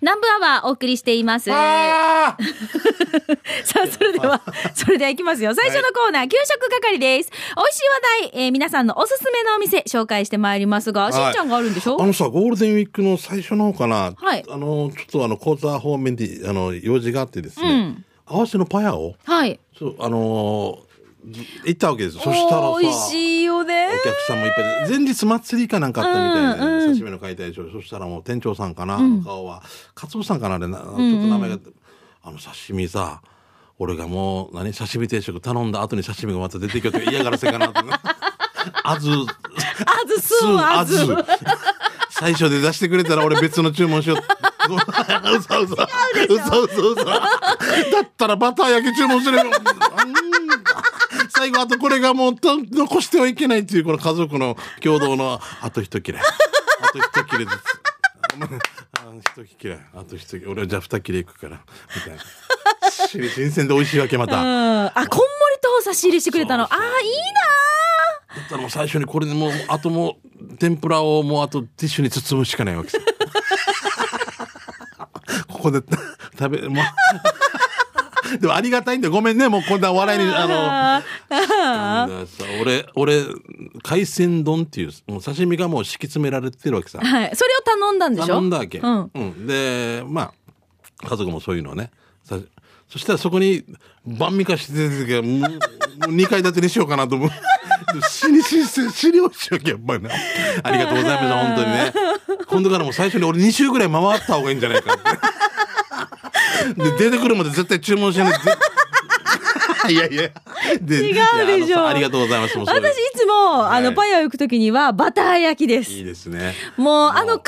南部アワーお送りしています。あさあ、それでは行きますよ。最初のコーナー、はい、給食係です。美味しい話題、皆さんのおすすめのお店紹介してまいりますが、はい、しんちゃんがあるんでしょ？あのさ、ゴールデンウィークの最初の方かな、はい、ちょっと講座方面で用事があってですね、うん、合わせのパヤを、はい、行ったわけです。そしたらさ、美味しいよね。お客さんもいっぱい、前日祭りかなんかあったみたいな、ね、うん、刺身の解体ショー。そしたらもう店長さんかな、うん、顔はカツオさんかな、あれな、ちょっと名前が、うんうん、刺身さ、俺がもう刺身定食頼んだ後に刺身がまた出てきよって嫌がらせかなってあず最初で出してくれたら俺別の注文しよううそうだったらバター焼き注文するよ最後、あとこれがもう残してはいけないっていうこの家族の共同のあと一切れあと一切れずつ俺はじゃあ二切れいくからみたいな新鮮で美味しいわけ。またこんもりと差し入れしてくれたの。そうそう、あーいいな。だったらもう最初にこれでもうあともう天ぷらをもうあとティッシュに包むしかないわけここで食べもうでもありがたいんでごめんね、もうこんな笑いに俺海鮮丼っていうもう刺身がもう敷き詰められてるわけさ、はい、それを頼んだんでしょ。頼んだわけ、うんうん、でまあ家族もそういうのをね、そしたらそこに晩御飯してる時はもう2階建てにしようかなと思う死に落ちちゃうけど、やっぱりね、ありがとうございます本当にね今度からもう最初に俺2週ぐらい回った方がいいんじゃないかってで出てくるまで絶対注文しないいやで違うでしょ。ありがとうございます。もうそれ私いつもパヤを行くときにはバター焼きです。いいですね。もう香り嗅いだ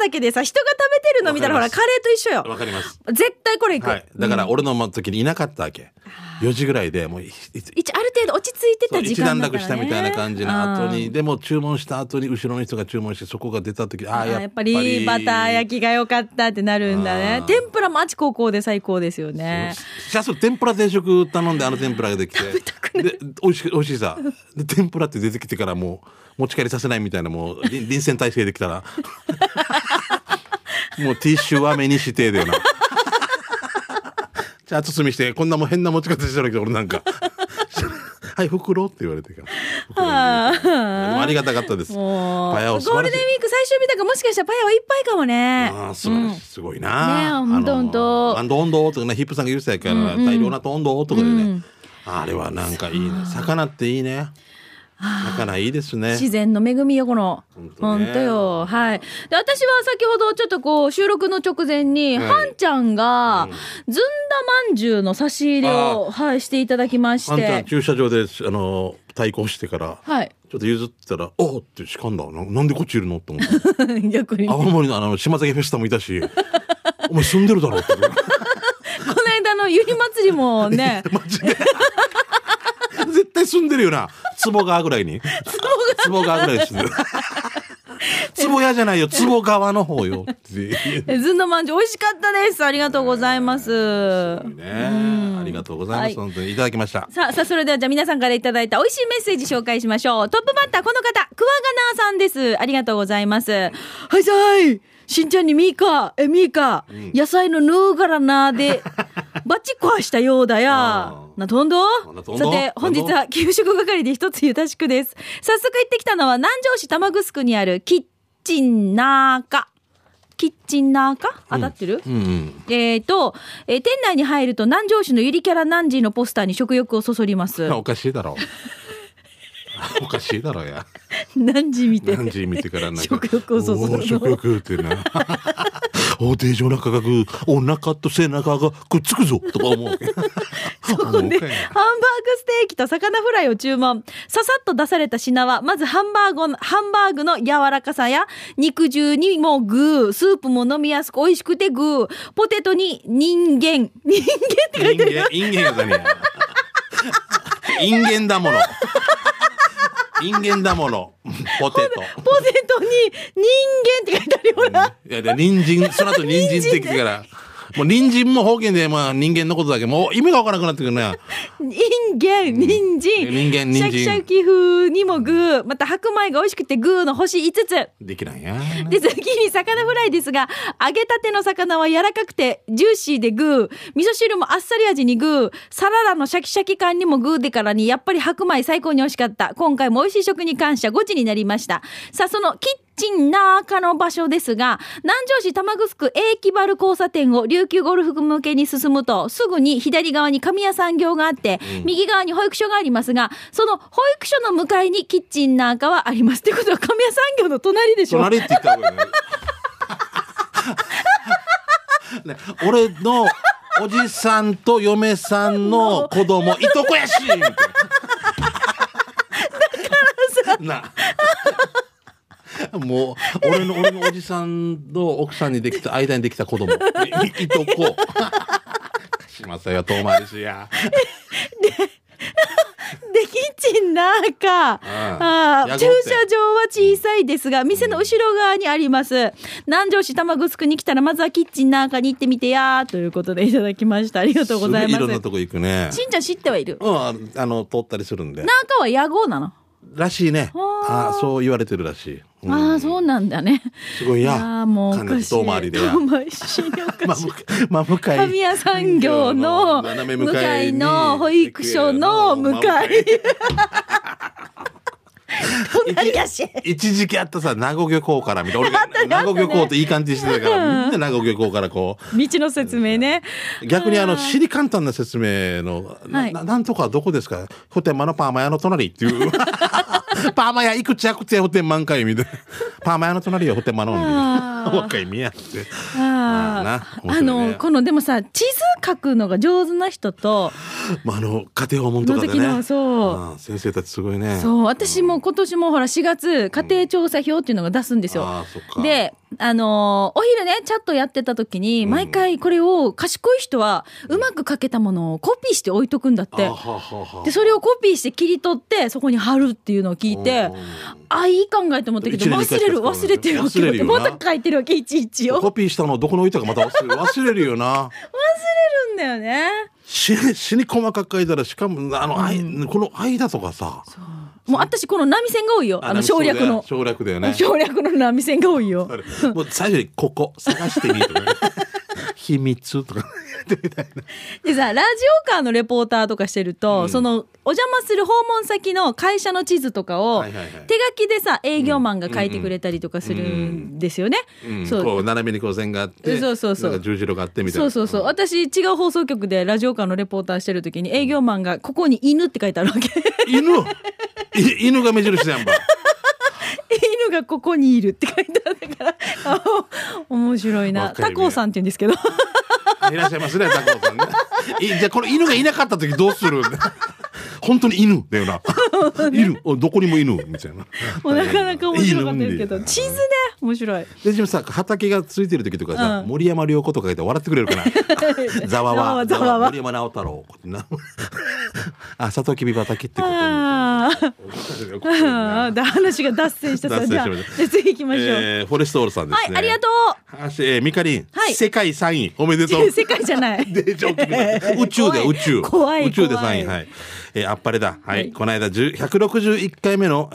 だけでさ、人が食べてるの見たらほらカレーと一緒よ。わかります。絶対これ行く、はい。だから俺の時にいなかったわけ。4時ぐらいでもうある程度落ち着いてた時間だからね。一段落したみたいな感じの後にでも注文した後に後ろの人が注文してそこが出た時やっぱりバター焼きが良かったってなるんだね。天ぷらもあちこちで最高ですよね。じゃあそう天ぷら定食頼んで天ぷらができてで美味しいさで天ぷらって出てきてからもう持ち帰りさせないみたいなもう臨戦態勢できたらもうティッシュは目に指定だよなじゃあ包みしてこんなも変な持ち方してるけど俺なんかはい袋って言われてからありがたかったです。パヤオ素晴らしい。ゴールデンウィーク最終日だからもしかしたらパヤオいっぱいかもね。ああ素晴らしい、うん、すごいな。ねえ、温度とかね、ヒップさんが言うてたから、うんうん、大量なと温度とかでね、うん、あれはなんかいいね。魚っていいね。魚いいですね。自然の恵みよこの本当よ、はい、で私は先ほどちょっとこう収録の直前に、はい、はんちゃんがずんだまんじゅうの差し入れを、はい、していただきまして、はんちゃん駐車場で対抗してから、はい、ちょっと譲ったらおーってしかんだ なんでこっちいるのって思って逆に、ね、青森の島崎フェスタもいたしお前住んでるだろってこの間のゆり祭りもねマジで絶対住んでるよな。坪川ぐらいに坪川ぐらい住んでる坪屋じゃないよ、坪川の方よずんだまんじゅう美味しかったです。ありがとうございます、ありがとうございます、はい、本当にいただきました。さあそれではじゃあ皆さんからいただいた美味しいメッセージ紹介しましょう。トップバッターこの方、クワガナーさんです。ありがとうございます。はいさいしんちゃんにミーカ、うん、野菜のヌーガラナーでバチコアしたようだやなとんど。さて本日は給食係で一つゆたしくです。早速行ってきたのは南城市玉城にあるキッチンナーカ当たってる、うんうん、店内に入ると南城市のゆりキャラナンジーのポスターに食欲をそそります。おかしいだろうおかしいだろうや。何時見てからなんか食欲をそそるの。食欲ってな。お定常な価格、お腹と背中がくっつくぞとか思う。そこでハンバーグステーキと魚フライを注文。ささっと出された品はまずハンバーグの柔らかさや肉汁にもグー、スープも飲みやすく美味しくてグー、ポテトに人間って書いてあるよ。人間だね。人間だもの。人間だものポテトに人間って書いてあるよな、いや人参その後人参ってきてからもう人参も方言で、まあ、人間のことだけどもう意味がわからなくなってくるね。人間、人参、シャキシャキ風にもグー、また白米が美味しくてグーの星5つできないやで、次に魚フライですが、揚げたての魚は柔らかくてジューシーでグー、味噌汁もあっさり味にグー、サラダのシャキシャキ感にもグーでからに、やっぱり白米最高に美味しかった、今回も美味しい食に感謝、5時になりました。さあ、そのキッチンなーかの場所ですが、南城市玉城区英木原交差点を琉球ゴルフ向けに進むと、すぐに左側に神谷産業があって、右側に保育所がありますが、その保育所の向かいにキッチンなーかはあります。ということは神谷産業の隣でしょ。隣って言ったもんね。ね、俺のおじさんと嫁さんの子供いとこやし。なもう俺のおじさんの奥さんにできた間にできた子供いとこしますよ、遠回りしやでキッチンなんか、駐車場は小さいですが店の後ろ側にあります、南城市玉城に来たらまずはキッチンなんかに行ってみてやということでいただきました。ありがとうございます。すごいいろんなとこ行くね。しんちゃん知ってはいる？通ったりするんで。なんかは野号なのらしいね。あ、そう言われてるらしい。うん、あ、そうなんだね。すごいや。あ、もうおかしい。遠回りでや。遠回りしようかし。まあ、向かい。神谷産業の向かいの保育所の向かい。隣やし。一時期あったさ、名護漁港からみたいな。俺が名護漁港っていい感じしてたから、みんな名護漁港からこう。道の説明ね。逆に知り簡単な説明の、なんとかどこですか、ホテンマのパーマ屋の隣っていう。パーマ屋いくちゃくちゃホテンマンかいみたいな。パーマ屋の隣はホテンマのみたいな。若いみやって。このでもさ、地図書くのが上手な人と、まあ家庭訪問とかでね。そう。先生たちすごいね。そう、私も。今年もほら4月家庭調査票っていうのが出すんですよ、でお昼ねチャットやってた時に、毎回これを賢い人はうまく書けたものをコピーして置いとくんだって。でそれをコピーして切り取ってそこに貼るっていうのを聞いて、あ、いい考えと思ったけど忘れてるわけで、また書いてるわけ、いちいちよコピーしたのをどこに置いたかまた忘れるよな。忘れるんだよね。死に細かく書いたら、しかもこの間とかさ、もう私この波線が多いよ。省略だよね。省略の波線が多いよ。もう最初にここ探してみるとか、ね、秘密とかみたいな。でさ、ラジオカーのレポーターとかしてると、そのお邪魔する訪問先の会社の地図とかを手書きでさ、営業マンが書いてくれたりとかするんですよね。こう斜めにこう線があって、なんか十字路があってみたいな。そう、私違う放送局でラジオカーのレポーターしてるときに、営業マンがここに犬って書いてあるわけ。犬が目印やんば。犬がここにいるって書いてあるから面白いな。タコさんって言うんですけどいらっしゃいますね、タコさんね。じゃあこれ犬がいなかった時どうするんだ。本当に犬だよな。いる、どこにも犬みたいな。もうなかなか面白かったですけど、地図ね、面白い。でもさ、畑がついてる時とかさ、森山良子とかで笑ってくれるかな。ざわわ森山直太郎。あ、サトウキビ畑ってこと。話が脱線した。じゃあ次行きましょう。フォレストオールさんですね。はい、ありがとう。ミカリン、世界3位おめでとう。世界じゃない。宇宙で、宇宙で3位。はい。あっぱれだ。はい。この間161回目の、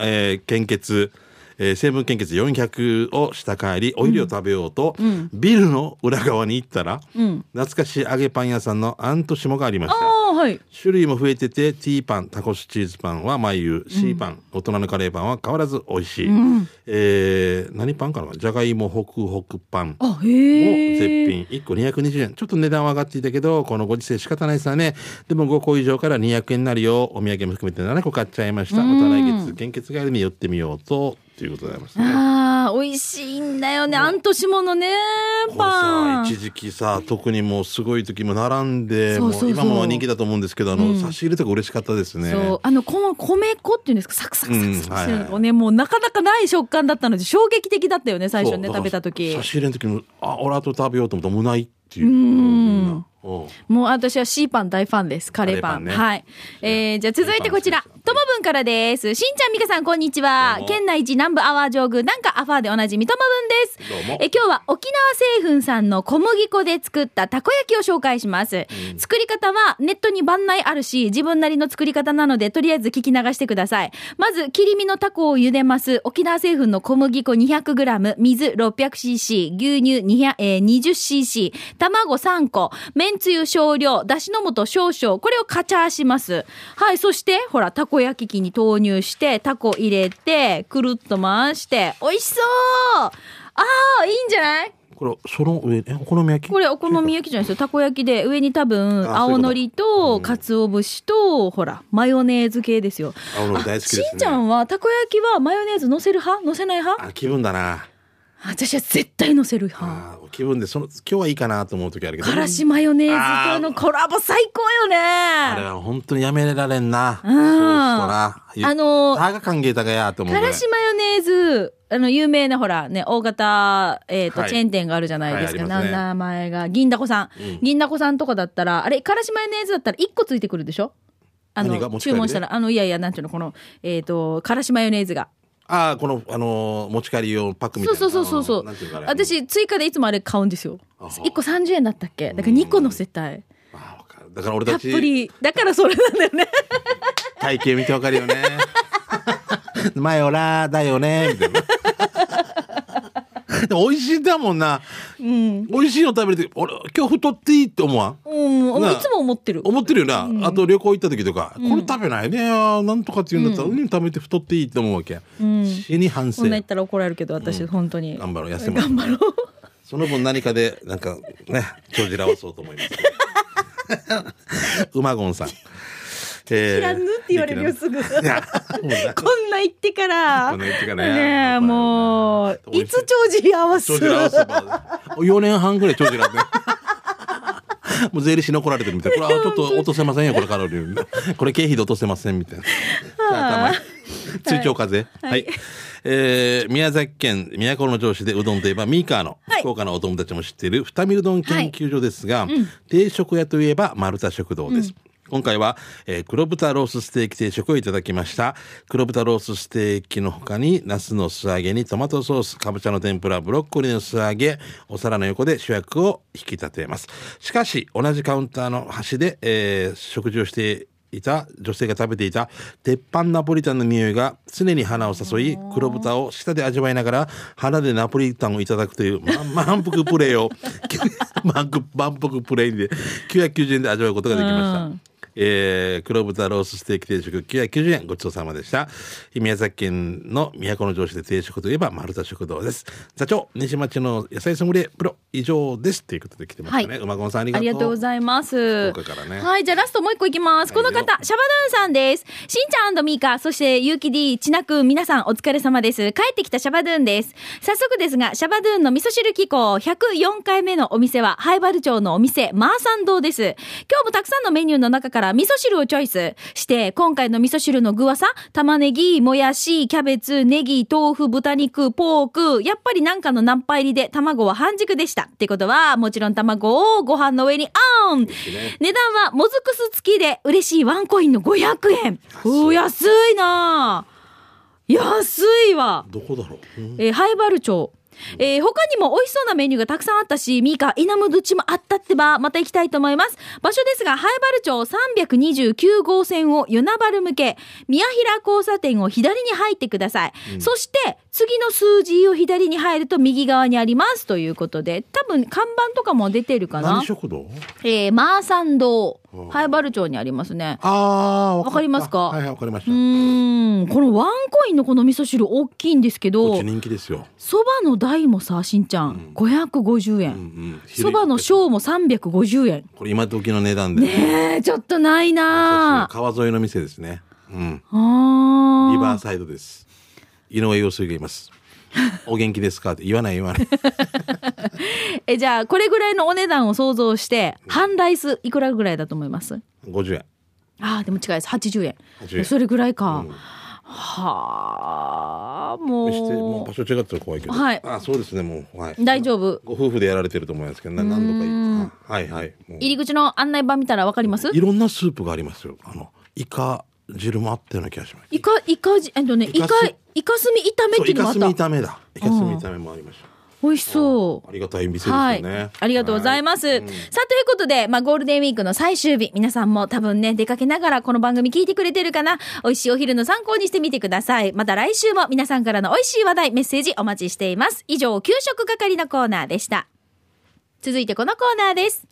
献血、成分献血400をした帰り、お昼を食べようと、ビルの裏側に行ったら、懐かしい揚げパン屋さんのアントシモがありました。はい、種類も増えてて、ティーパン、タコスチーズパンは毎夕、シーパン、大人のカレーパンは変わらず美味しい。何パンかな、じゃがいもホクホクパンも絶品。1個220円、ちょっと値段は上がっていたけどこのご時世仕方ないさね。でも5個以上から200円になるよ。お土産も含めて7個買っちゃいました。また来月献血帰りに寄ってみようと。ということでございますね。あ、美味しいんだよね、アントシモのねパン。一時期さ、特にもうすごい時も並んで、今も人気だと思うんですけど、差し入れとか嬉しかったですね。そう、米粉っていうんですか、サクサクサクしてるのね、もうなかなかない食感だったので衝撃的だったよね、最初ね、食べた時。差し入れの時も、あ、俺あと食べようと思ったらもうないっていう。もう私はシーパン大ファンです、カレーパン。はい。じゃあ続いてこちら。ともぶんからです。しんちゃん、みかさん、こんにちは。県内一南部アワー上宮南下アファーでおなじみともぶんです。どうも。今日は沖縄製粉さんの小麦粉で作ったたこ焼きを紹介します、うん、作り方はネットに番内あるし自分なりの作り方なのでとりあえず聞き流してください。まず切り身のたこを茹でます。沖縄製粉の小麦粉 200g、 水 600cc、 牛乳 20cc、 卵3個、めんつゆ少量、だしの素少々、これをカチャーします。はい、そしてほらたこ焼き器に投入してたこ入れてくるっと回して、美味しそう。あー、いいんじゃない？これその上、お好み焼き？これお好み焼きじゃないですよ、たこ焼きで、上に多分青のりと鰹節とほらマヨネーズ系ですよ。青のり大好きですね。しんちゃんはたこ焼きはマヨネーズ乗せる派乗せない派？あ、気分だな。私は絶対乗せる派。気分で今日はいいかなと思う時あるけど、からしマヨネーズとのコラボ最高よね。あれは本当にやめられんな。そうしたらたが歓迎たがやと思う。からしマヨネーズ、有名なほらね、大型、はい、チェーン店があるじゃないですか、はいはい、ね、名前が銀だこさん、うん、銀だこさんとかだったら、あれからしマヨネーズだったら1個ついてくるでしょ。注文したらなんていうの、このからしマヨネーズが、ああ、この、持ち帰り用パックみたいな。そう、私追加でいつもあれ買うんですよ。1個30円だったっけ、だから2個乗せたい。あ、分かる。だから俺たちたっぷりだからそれなんだよね。体型見てわかるよね。マヨラーだよねみたいな。美味しいだもんな、うん、美味しいの食べるとき今日太っていいって思わん、うん、いつも思ってるよな、うん、あと旅行行った時とか、うん、これ食べないねなんとかって言うんだったら、うん、食べて太っていいって思うわけ、うん、死に反省。こんな言ったら怒られるけど私、うん、本当に頑張ろう、休む頑張ろう。その分何かでなんかね帳尻合わそうと思います。うまごんさん、キラヌって言われるよすぐ。こんな言ってからね、もういつ長寿合わす。4年半ぐらい長寿合わす。もう税理士に怒られてるみたいな。これちょっと落とせませんよ、これカロリー、これ経費で落とせませんみたいな。追徴課税。はい、はい宮崎県都城市でうどんといえばミーカーの、はい、福岡のお友達も知っている二見うどん研究所ですが、はい、うん、定食屋といえば丸田食堂です、うん。今回は、黒豚ロースステーキ定食をいただきました。黒豚ロースステーキの他にナスの素揚げにトマトソース、かぼちゃの天ぷら、ブロッコリーの素揚げ、お皿の横で主役を引き立てます。しかし同じカウンターの端で、食事をしていた女性が食べていた鉄板ナポリタンの匂いが常に鼻を誘い、黒豚を舌で味わいながら鼻でナポリタンをいただくという満腹プレイを満腹プレイで990円で味わうことができました。黒豚ロースステーキ定食990円、ごちそうさまでした。宮崎県の都城市で定食といえば丸田食堂です。座長西町の野菜ソムリエプロ以上ですということで来てますね、はい、馬込さんありがとうございます。福岡からね、はい、じゃあラストもう一個いきます、はい、この方シャバドゥンさんです。しんちゃん&ミーカ、そしてゆうき D ちなくん、皆さんお疲れ様です。帰ってきたシャバドゥンです。早速ですがシャバドゥンの味噌汁機構104回目のお店は灰原町のお店マーサン堂です。今日もたくさんのメニューの中から味噌汁をチョイスして、今回の味噌汁の具はさ、玉ねぎ、もやし、キャベツ、ネギ、豆腐、豚肉、ポーク、やっぱりなんかのナンパ入りで、卵は半熟でした。ってことは、もちろん卵をご飯の上にオン、ね、値段はもずくす付きで嬉しいワンコインの500円。安いな、安いわ。どこだろう、灰原町。他にも美味しそうなメニューがたくさんあったし、ミーカイナムどっちもあったってば、また行きたいと思います。場所ですが灰原町329号線を与那原向け、宮平交差点を左に入ってください、うん、そして次の数字を左に入ると右側にありますということで、多分看板とかも出てるかな。何食堂？マーサン堂、灰原町にありますね。あ、わかりますか？はい、わかりました。このワンコインのこの味噌汁大きいんですけど、人気ですよ。そばの台もさ、しんちゃん、550円、そば、うんうん、の小も350円。これ今時の値段でねえ、ちょっとないな。川沿いの店ですね、うん、あ、リバーサイドです。井上陽水がいます。お元気ですかって言わないじゃあこれぐらいのお値段を想像して、うん、半ライスいくらぐらいだと思います？50円。あ、でも近いです。80円。それぐらいか、うん、はあ、もう場所違ってる怖いけど、はい、あ、そうですね、もう、はい、大丈夫。ご夫婦でやられてると思いますけど、何度か言って、はいはい、入り口の案内板見たらわかります。いろんなスープがありますよ。イカ汁もあったような気がします。イカスミ炒めっていうのもあった。イカスミ炒めだ。イカスミ炒めもありました。美味しそう。ありがたい店ですよね。はい、ありがとうございます。さあということで、ゴールデンウィークの最終日、皆さんも多分ね出かけながらこの番組聞いてくれてるかな。美味しいお昼の参考にしてみてください。また来週も皆さんからの美味しい話題、メッセージお待ちしています。以上、給食係のコーナーでした。続いてこのコーナーです。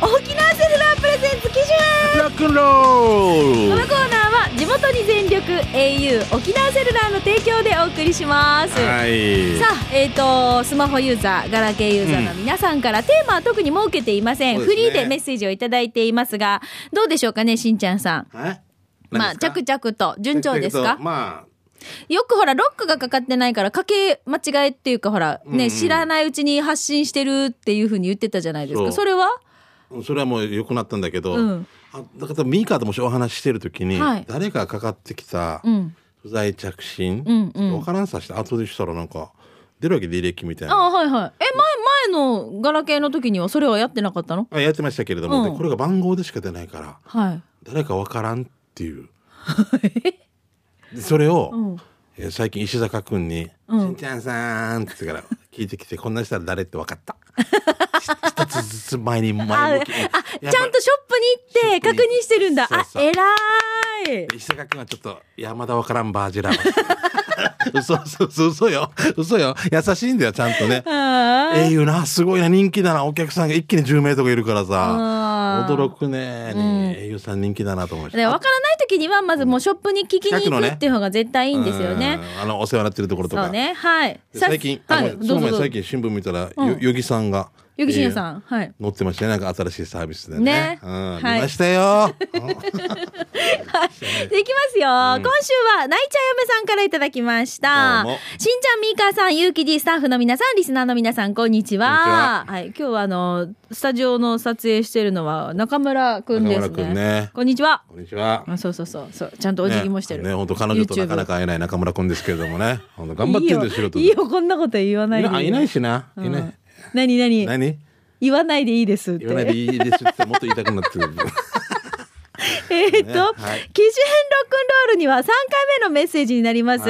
沖縄セルラープレゼンツ基準ロックンロール。このコーナーは地元に全力 au 沖縄セルラーの提供でお送りします。はい、さあ、スマホユーザー、ガラケーユーザーの皆さんからテーマは特に設けていません。フリーでメッセージをいただいていますが、どうでしょうかね、しんちゃんさん。着々と順調ですか？よくほらロックがかかってないからかけ間違えっていうかほら、ね、知らないうちに発信してるっていうふうに言ってたじゃないですか。それは？それはもう良くなったんだけど、だからミーカーともしお話ししてる時に、誰かかかってきた不在着信、分からんさして後でしたらなんか出るわけ履歴みたいな。前のガラケーの時にはそれはやってなかったの？やってましたけれども、でこれが番号でしか出ないから、誰か分からんっていうそれを、最近石坂君に、しんちゃんさんって言ってから聞いてきて、こんなしたら誰って分かった一つずつ前向きに、ちゃんとショップに行って確認してるんだ。そうえらい。石坂君はちょっと山田わからんバージラー嘘よ優しいんだよちゃんとね。いうな、すごいな、人気だな、お客さんが一気に10名とかいるからさ、驚くね、au さん人気だなと思いました。わからない時にはまずもうショップに聞きに行くっていう方が絶対いいんですよね。お世話になってるところとか。そうね、はい。最近新聞見たらよぎさんが。よぎしんやさん、はい、乗ってましたね、なんか新しいサービスでね、見ましたよ。できますよ、今週は泣いちゃう嫁さんからいただきました。しんちゃん、みーかーさん、ゆうき D スタッフの皆さん、リスナーの皆さん、こんにちは。はい、今日はスタジオの撮影してるのは中村くんですね。こんにちは。そうちゃんとお辞儀もしてるね。本当彼女となかなか会えない中村くんですけれどもね、頑張ってるんですよ。いいよ、こんなこと言わないで。いないしな、いない。何言わないでいいですって。言わないでいいですってもっと言いたくなってくる。基準ロックンロールには3回目のメッセージになります。おす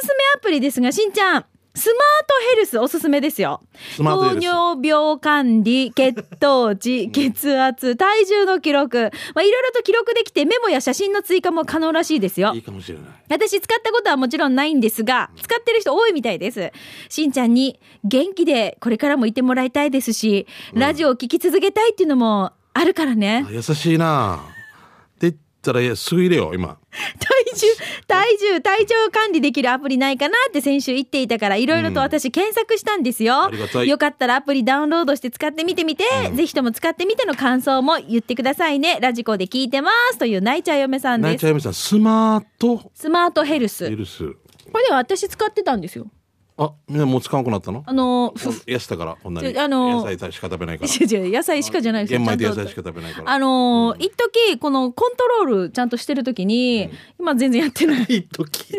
すめアプリですが、しんちゃん、スマートヘルスおすすめですよ。糖尿病管理、血糖値、血圧、体重の記録、いろいろと記録できて、メモや写真の追加も可能らしいですよ。いいかもしれない。私使ったことはもちろんないんですが、使ってる人多いみたいです。しんちゃんに元気でこれからもいてもらいたいですし、ラジオを聞き続けたいっていうのもあるからね。優しいなって言ったらすぐ入れよ今。体調管理できるアプリないかなって先週言っていたから、いろいろと私検索したんですよ。よかったらアプリダウンロードして使ってみてみて、ぜひとも使ってみての感想も言ってくださいね。ラジコで聞いてますという泣いちゃう嫁さんです。泣いちゃう嫁さん、スマートヘルス。これでは私使ってたんですよ。みんなもう使わなくなったの？痩せたから、こんなに野菜しか食べないから。野菜しかじゃないですよ。玄米で野菜しか食べないから。一時このコントロールちゃんとしてる時に、今全然やってない。一時。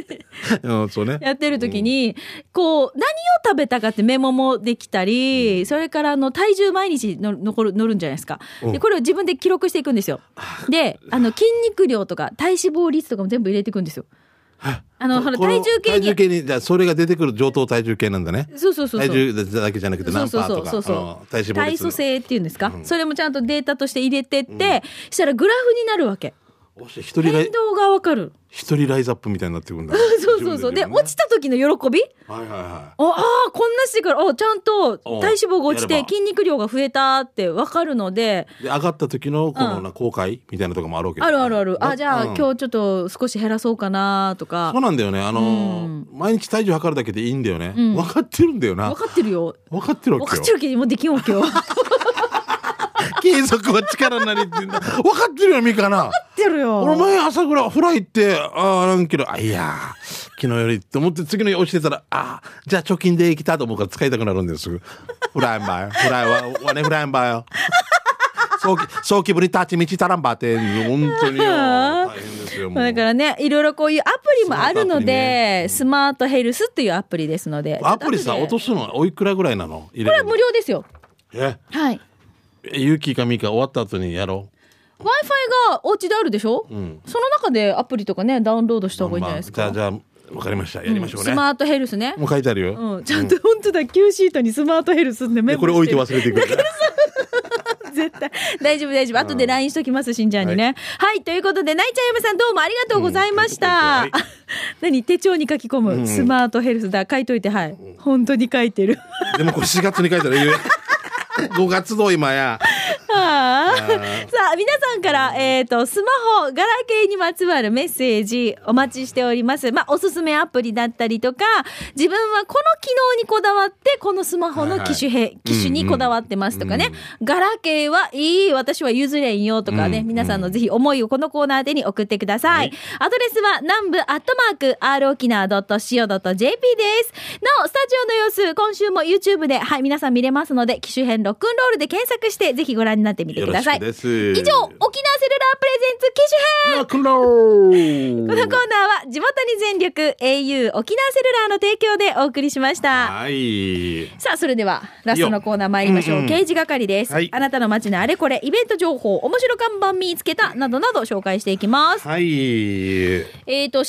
そうね。やってる時にこう何を食べたかってメモもできたり、それから体重毎日乗るんじゃないですか。でこれを自分で記録していくんですよ。で筋肉量とか体脂肪率とかも全部入れていくんですよ。体重計にじゃそれが出てくる上等体重計なんだね。そう体重だけじゃなくて何パーとか体組成っていうんですか、それもちゃんとデータとして入れてって、したらグラフになるわけ。変動がわかる。一人ライズアップみたいになってくるんだ。そうで落ちた時の喜び、こんなしてからちゃんと体脂肪が落ちて筋肉量が増えたって分かるので、上がった時のこの後悔みたいなとかもあるわけです。あるじゃあ今日ちょっと少し減らそうかなとか。そうなんだよね、毎日体重測るだけでいいんだよね。分かってるんだよな。分かってるわけでもできんわけよ。継続は力なりって言うんだ。分かってるよ、みかな。分かってるよ。俺前朝ぐらいフライって、何キロ、いや昨日よりって思って次の日落ちてたら、じゃあ貯金できたと思うから使いたくなるんです。フラインバーよ。フライは、ワネフラインバーよ。早期ぶり立ち道たらんばって本当に大変ですよ。もうだからね、いろいろこういうアプリもあるので、ね、スマートヘルスっていうアプリですので。アプリさ落とすのはおいくらぐらいなの？これは無料ですよ。え、はい。ユキかミカ終わった後にやろう。Wi-Fi がお家であるでしょ、うん、その中でアプリとかねダウンロードした方がいいんじゃないですか、まあ、じゃあわかりました、やりましょうね、うん、スマートヘルスね、もう書いてあるよ、うん、ちゃんと本当だ、Q シートにスマートヘルスってメモしてる、これ置いて忘れてくる絶対大丈夫大丈夫、後で LINE しときます、しんちゃんにね、はい、はい、ということでナイちゃん、やめさんどうもありがとうございました、うん、何手帳に書き込む、うん、スマートヘルスだ書いといて、はい、うん、本当に書いてるでもこれ4月に書いたら5月の今やはあ、さあ皆さんから、スマホガラケーにまつわるメッセージお待ちしております、まあ、おすすめアプリだったりとか、自分はこの機能にこだわってこのスマホの機種にこだわってますとかね、うんうん、ガラケーはいい、私は譲れんよとかね、うんうん、皆さんのぜひ思いをこのコーナー宛てに送ってください、うんうん、アドレスはnambu@rokina.co.jp です。なおスタジオの様子今週も YouTube で、はい、皆さん見れますので、機種編ロックンロールで検索してぜひご覧になってみてください。以上、沖縄セルラープレゼンツ機種編、このコーナーは地元に全力 au 沖縄セルラーの提供でお送りしました。はい、さあそれではラストのコーナー参りましょう、うんうん、刑事係です、はい、あなたの街のあれこれ、イベント情報、面白看板見つけたなどなど紹介していきます。はい、し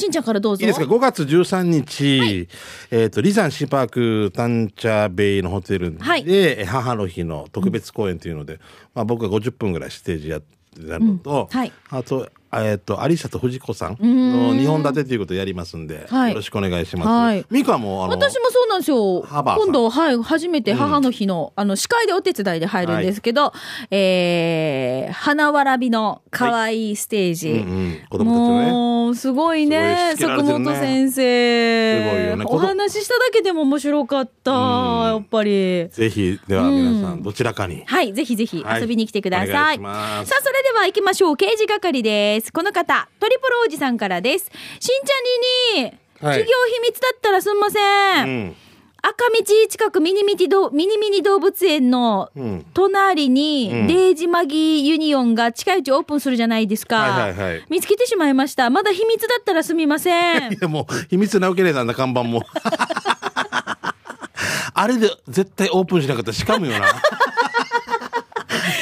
んちゃんからどうぞ。いいですか。5月13日、はい、リザンシーパークタンチャーベイのホテルで、はい、母の日の特別公演というので、うん、まあ、僕が50分ぐらいステージやるのと、うん、はい、あと、アリサと藤子さんの2本立てということをやりますんで、よろしくお願いします、はい、ミカも私もそうなんですよ、今度、はい、初めて母の日の、うん、司会でお手伝いで入るんですけど、はい、花わらびの可愛いステージ、はい、うんうん、子供たちね、もうすごいね、坂本先生、すごいよね、お話ししただけでも面白かった、うん、やっぱりぜひでは皆さん、うん、どちらかに、はい、ぜひぜひ遊びに来てください、はい、さあそれでは行きましょう、刑事係です。この方、トリプルおじさんからです。しんちゃんに企業秘密だったらすんません、うん、赤道近くミニミニ動物園の隣に、うん、デージマギユニオンが近いうちオープンするじゃないですか、はいはいはい、見つけてしまいました。まだ秘密だったらすみません。いやもう秘密なわけねえなんだ看板もあれで絶対オープンしなかったらしかむよな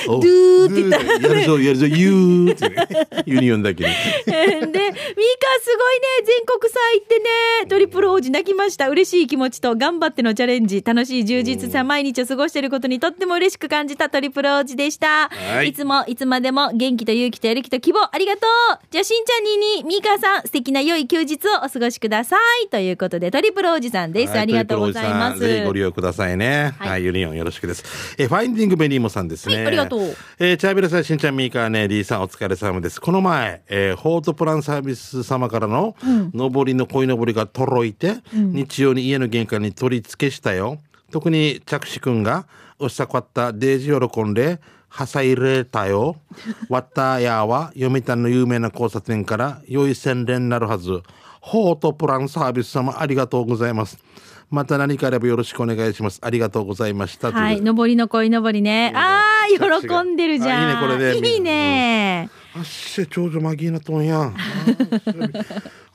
ドゥーって言ったら、ね、やるぞユーって、ね、ユニオンだけにでミカすごいね、全国祭ってね、トリプル王子泣きました。嬉しい気持ちと頑張ってのチャレンジ、楽しい充実さ、毎日を過ごしていることにとっても嬉しく感じたトリプル王子でした。いつもいつまでも元気と勇気とやる気と希望、ありがとう。じゃあしんちゃんにミカさん、素敵な良い休日をお過ごしくださいということで、トリプル王子さんです。ありがとうございます。ぜひご利用くださいね、はいはい、ユニオンよろしくです。ファインディングベニーモさんですね、はい、ありがとう。チャーベルさん、しんちゃん、ミーカーね、リーさんお疲れ様です。この前、ホートプランサービス様からの上りの鯉のぼりがとろいて、うん、日曜に家の玄関に取り付けしたよ。特に着手くんがおっさこわったデージ喜んではさいれたよわたやは読谷の有名な交差点から良い洗練になるはず。ホートプランサービス様ありがとうございます。また何かあればよろしくお願いします。ありがとうございました。はい、上りの鯉のぼりね、あー喜んでるじゃん、いいねこれでいいね、うん、あっせ長女マギーナとんやん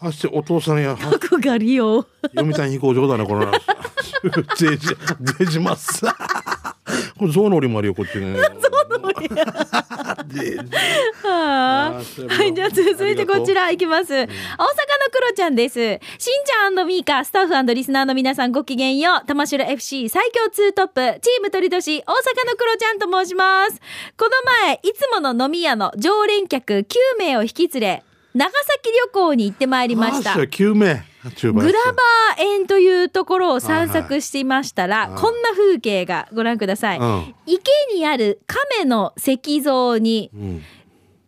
あっせお父さんやどこがりよ読谷飛行場だねこの話デジマッサこれゾウの檻もあるよこっちねはい、じゃあ続いてこちらいきます。大阪のクロちゃんです。しんちゃん&ミーカ、スタッフ&リスナーの皆さんごきげんよう。玉城 FC 最強2トップチーム鳥年、大阪のクロちゃんと申します。この前いつもの飲み屋の常連客9名を引き連れ長崎旅行に行ってまいりました。9名グラバー園というところを散策していましたら、はいはい、こんな風景がご覧ください、うん、池にある亀の石像に、うん、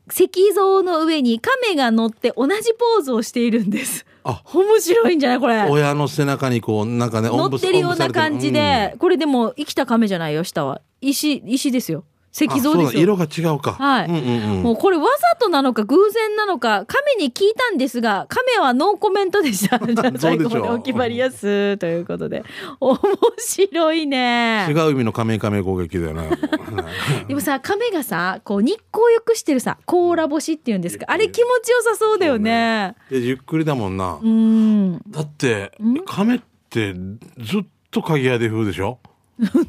石像の上に亀が乗って同じポーズをしているんです。あ、面白いんじゃないこれ。親の背中にこうなんかね乗ってるような感じで、うん、これでも生きた亀じゃないよ、下は石ですよ。石像ですよ。色が違うか、はい、うんうん、もうこれわざとなのか偶然なのか亀に聞いたんですが、亀はノーコメントでした最後までお決まりやすということで面白いね。違う意味の亀亀攻撃だよねでもさ、亀がさこう日光浴してるさ、甲羅干しっていうんですか、あれ気持ちよさそうだよ ね。でゆっくりだもんな。うん、だって亀ってずっと鍵屋で風でしょちょっ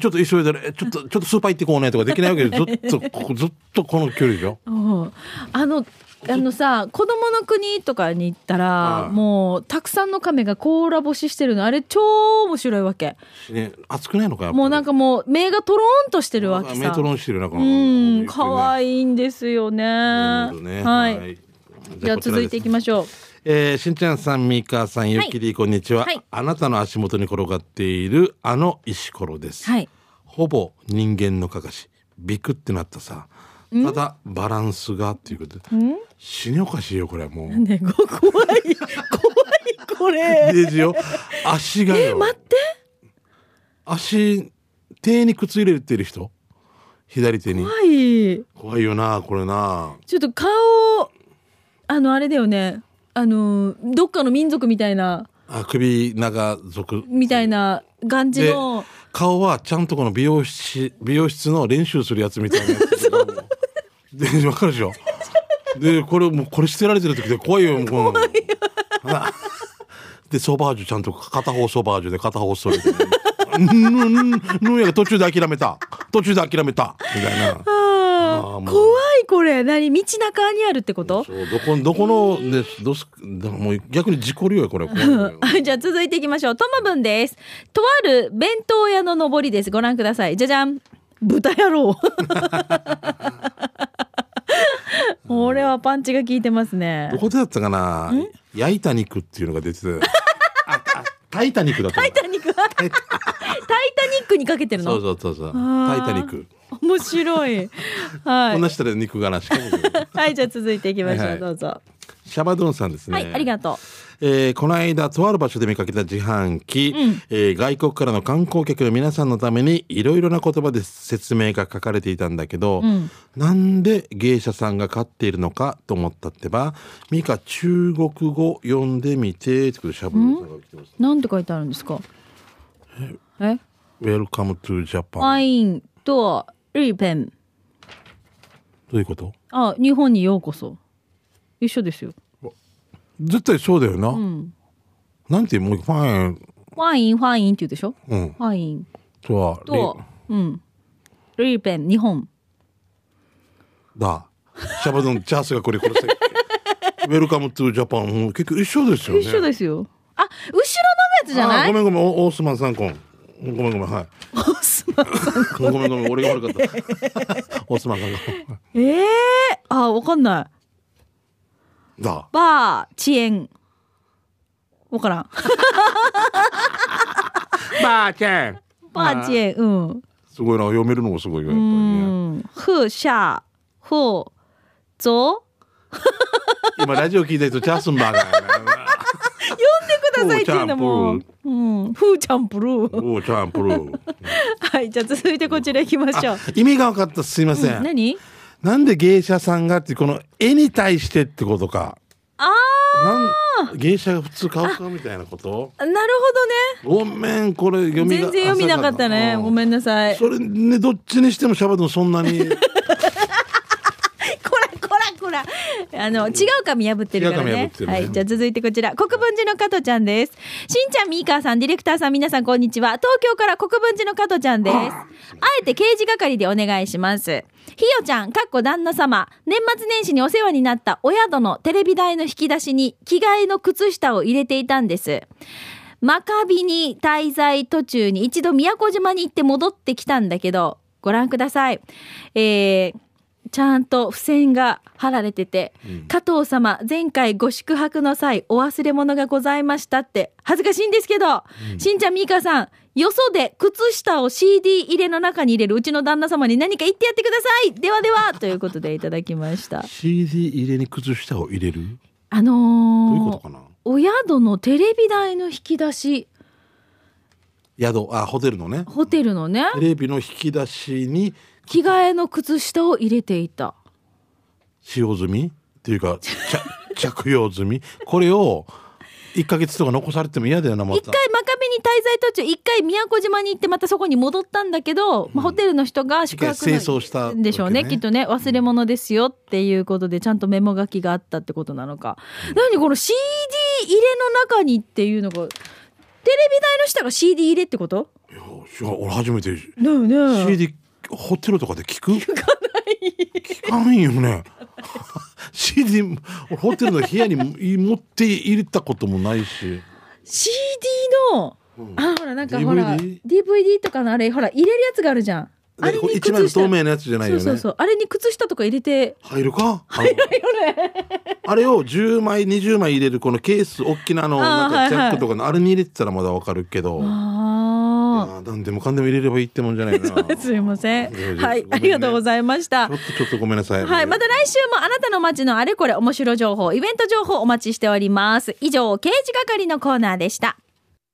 と急いだらちょっとスーパー行ってこうねとかできないわけで、ずっとこの距離でしょあのさ、子供の国とかに行ったら、ああもうたくさんの亀が甲羅干ししてるの、あれ超面白いわけ、ね、暑くないのかやっぱり。もうなんかもう目がトローンとしてるわけさ。目トローンしてるな、このうんかわいいんですよ ね、はいはい、じゃあ続いていきましょう。しんちゃんさん、みーかーさん、ゆっきりこんにちは、はい、あなたの足元に転がっているあの石ころです、はい、ほぼ人間のかかし、ビクってなったさ、ただバランスがっていうことで死におかしいよこれもう、ね、怖い怖いこれですよ。足がよ、待って、足手に靴入れてる人、左手に怖いよなこれな。ちょっと顔あれだよね、どっかの民族みたいな、あ首長族みたいな感じの、顔はちゃんとこの美容室の練習するやつみたいなやつそうで分かるでしょでこれ捨てられてる時で怖いよ、もうこの怖いでソバージュちゃんと片方ソバージュで片方ソバージュでぬやが途中で諦めたみたいな怖いこれ。何道中にあるってこと。そうどこの、どもう逆に事故るよこれじゃあ続いていきましょう。トマブンです。とある弁当屋の上りです。ご覧ください。じゃじゃん、豚野郎これはパンチが効いてますね。どこでだったかな、焼いた肉っていうのが出てたタイタニックにかけてるの。そうタイタニック面白いはい、こんな人で肉がなしはい、じゃあ続いていきましょう、はい、どうぞ。シャバドゥンさんですね。はい、ありがとう。この間とある場所で見かけた自販機、外国からの観光客の皆さんのためにいろいろな言葉で説明が書かれていたんだけど、なんで芸者さんが飼っているのかと思ったってば、ミカ中国語読んでみてってことでシャバドゥンさんが来てます、ね、なんて書いてあるんですか。Welcome to Japan。 ワインと日本。どういうこと。あ、日本にようこそ。一緒ですよ絶対。そうだよな、うん、なんてもうファインって言うでしょ、うん、ファインとは日本、日本だ。シャバドンチャースがこれウェルカムトゥジャパン、もう結局一緒ですよね。一緒ですよ。あ、後ろのやつじゃない。ごめんオースマンさんごめんはいオースマンさんごめん俺が悪かったオースマンさんがあ、わかんないだ。バー遅延わからんバー遅延うんすごいな、読めるのもすごいよやっぱりね。ふしゃほぞ今ラジオ聞いた人チャースンバーガーくださいっていうのも、フーチャンプルー、はい、じゃあ続いてこちら行きましょう。意味が分かった、すいません、何なんで芸者さんがってこの絵に対してってことか。ああ、芸者が普通買うかみたいなこと。なるほどね。ごめんこれ読みが全然読みなかったね、ごめんなさい。それね、どっちにしてもシャバドゥンそんなに違う紙破ってるからね。はい、じゃあ続いてこちら国分寺の加藤ちゃんです。しんちゃん、みーかーさん、ディレクターさん、皆さんこんにちは。東京から国分寺の加藤ちゃんです。あえて刑事係でお願いします。ひよちゃん、かっこ旦那様、年末年始にお世話になったお宿のテレビ台の引き出しに着替えの靴下を入れていたんです。マカビに滞在途中に一度宮古島に行って戻ってきたんだけど、ご覧ください。ちゃんと付箋が貼られてて、加藤様前回ご宿泊の際お忘れ物がございましたって。恥ずかしいんですけど、しんちゃん、みーかーさん、よそで靴下を CD 入れの中に入れるうちの旦那様に何か言ってやってください。ではではということでいただきましたCD 入れに靴下を入れる、どういうことかな。お宿のテレビ台の引き出し、ホテルのねテレビの引き出しに着替えの靴下を入れていた。使用済みっていうか着用済み、これを1ヶ月とか残されても嫌だよな。また1回真壁に滞在途中、1回宮古島に行ってまたそこに戻ったんだけど、まあ、ホテルの人が宿泊のんでしょうね、きっとね。忘れ物ですよっていうことでちゃんとメモ書きがあったってことなのか、何この CD 入れの中にっていうのが、テレビ台の下が CD 入れってこと？いや俺初めて、ね、CD ホテルとかで聞かない聞かないよね。CD ホテルの部屋に持って入れたこともないしCD の、あ、ほらなんかほら DVD とかのあれ、ほら入れるやつがあるじゃん。あれに一枚の透明のやつじゃないよね。そうそうそう、あれに靴下とか入れて入るか、入るよね。あれを10枚20枚入れるこのケース、大きななんかジャックとかのあれに入れてたらまだわかるけど、なんでもかんでも入れればいいってもんじゃないかな。すいません、はい、ね、ありがとうございました。ちょっとごめんなさい、はい、また来週もあなたの街のあれこれ面白情報、イベント情報お待ちしております。以上、刑事係のコーナーでした。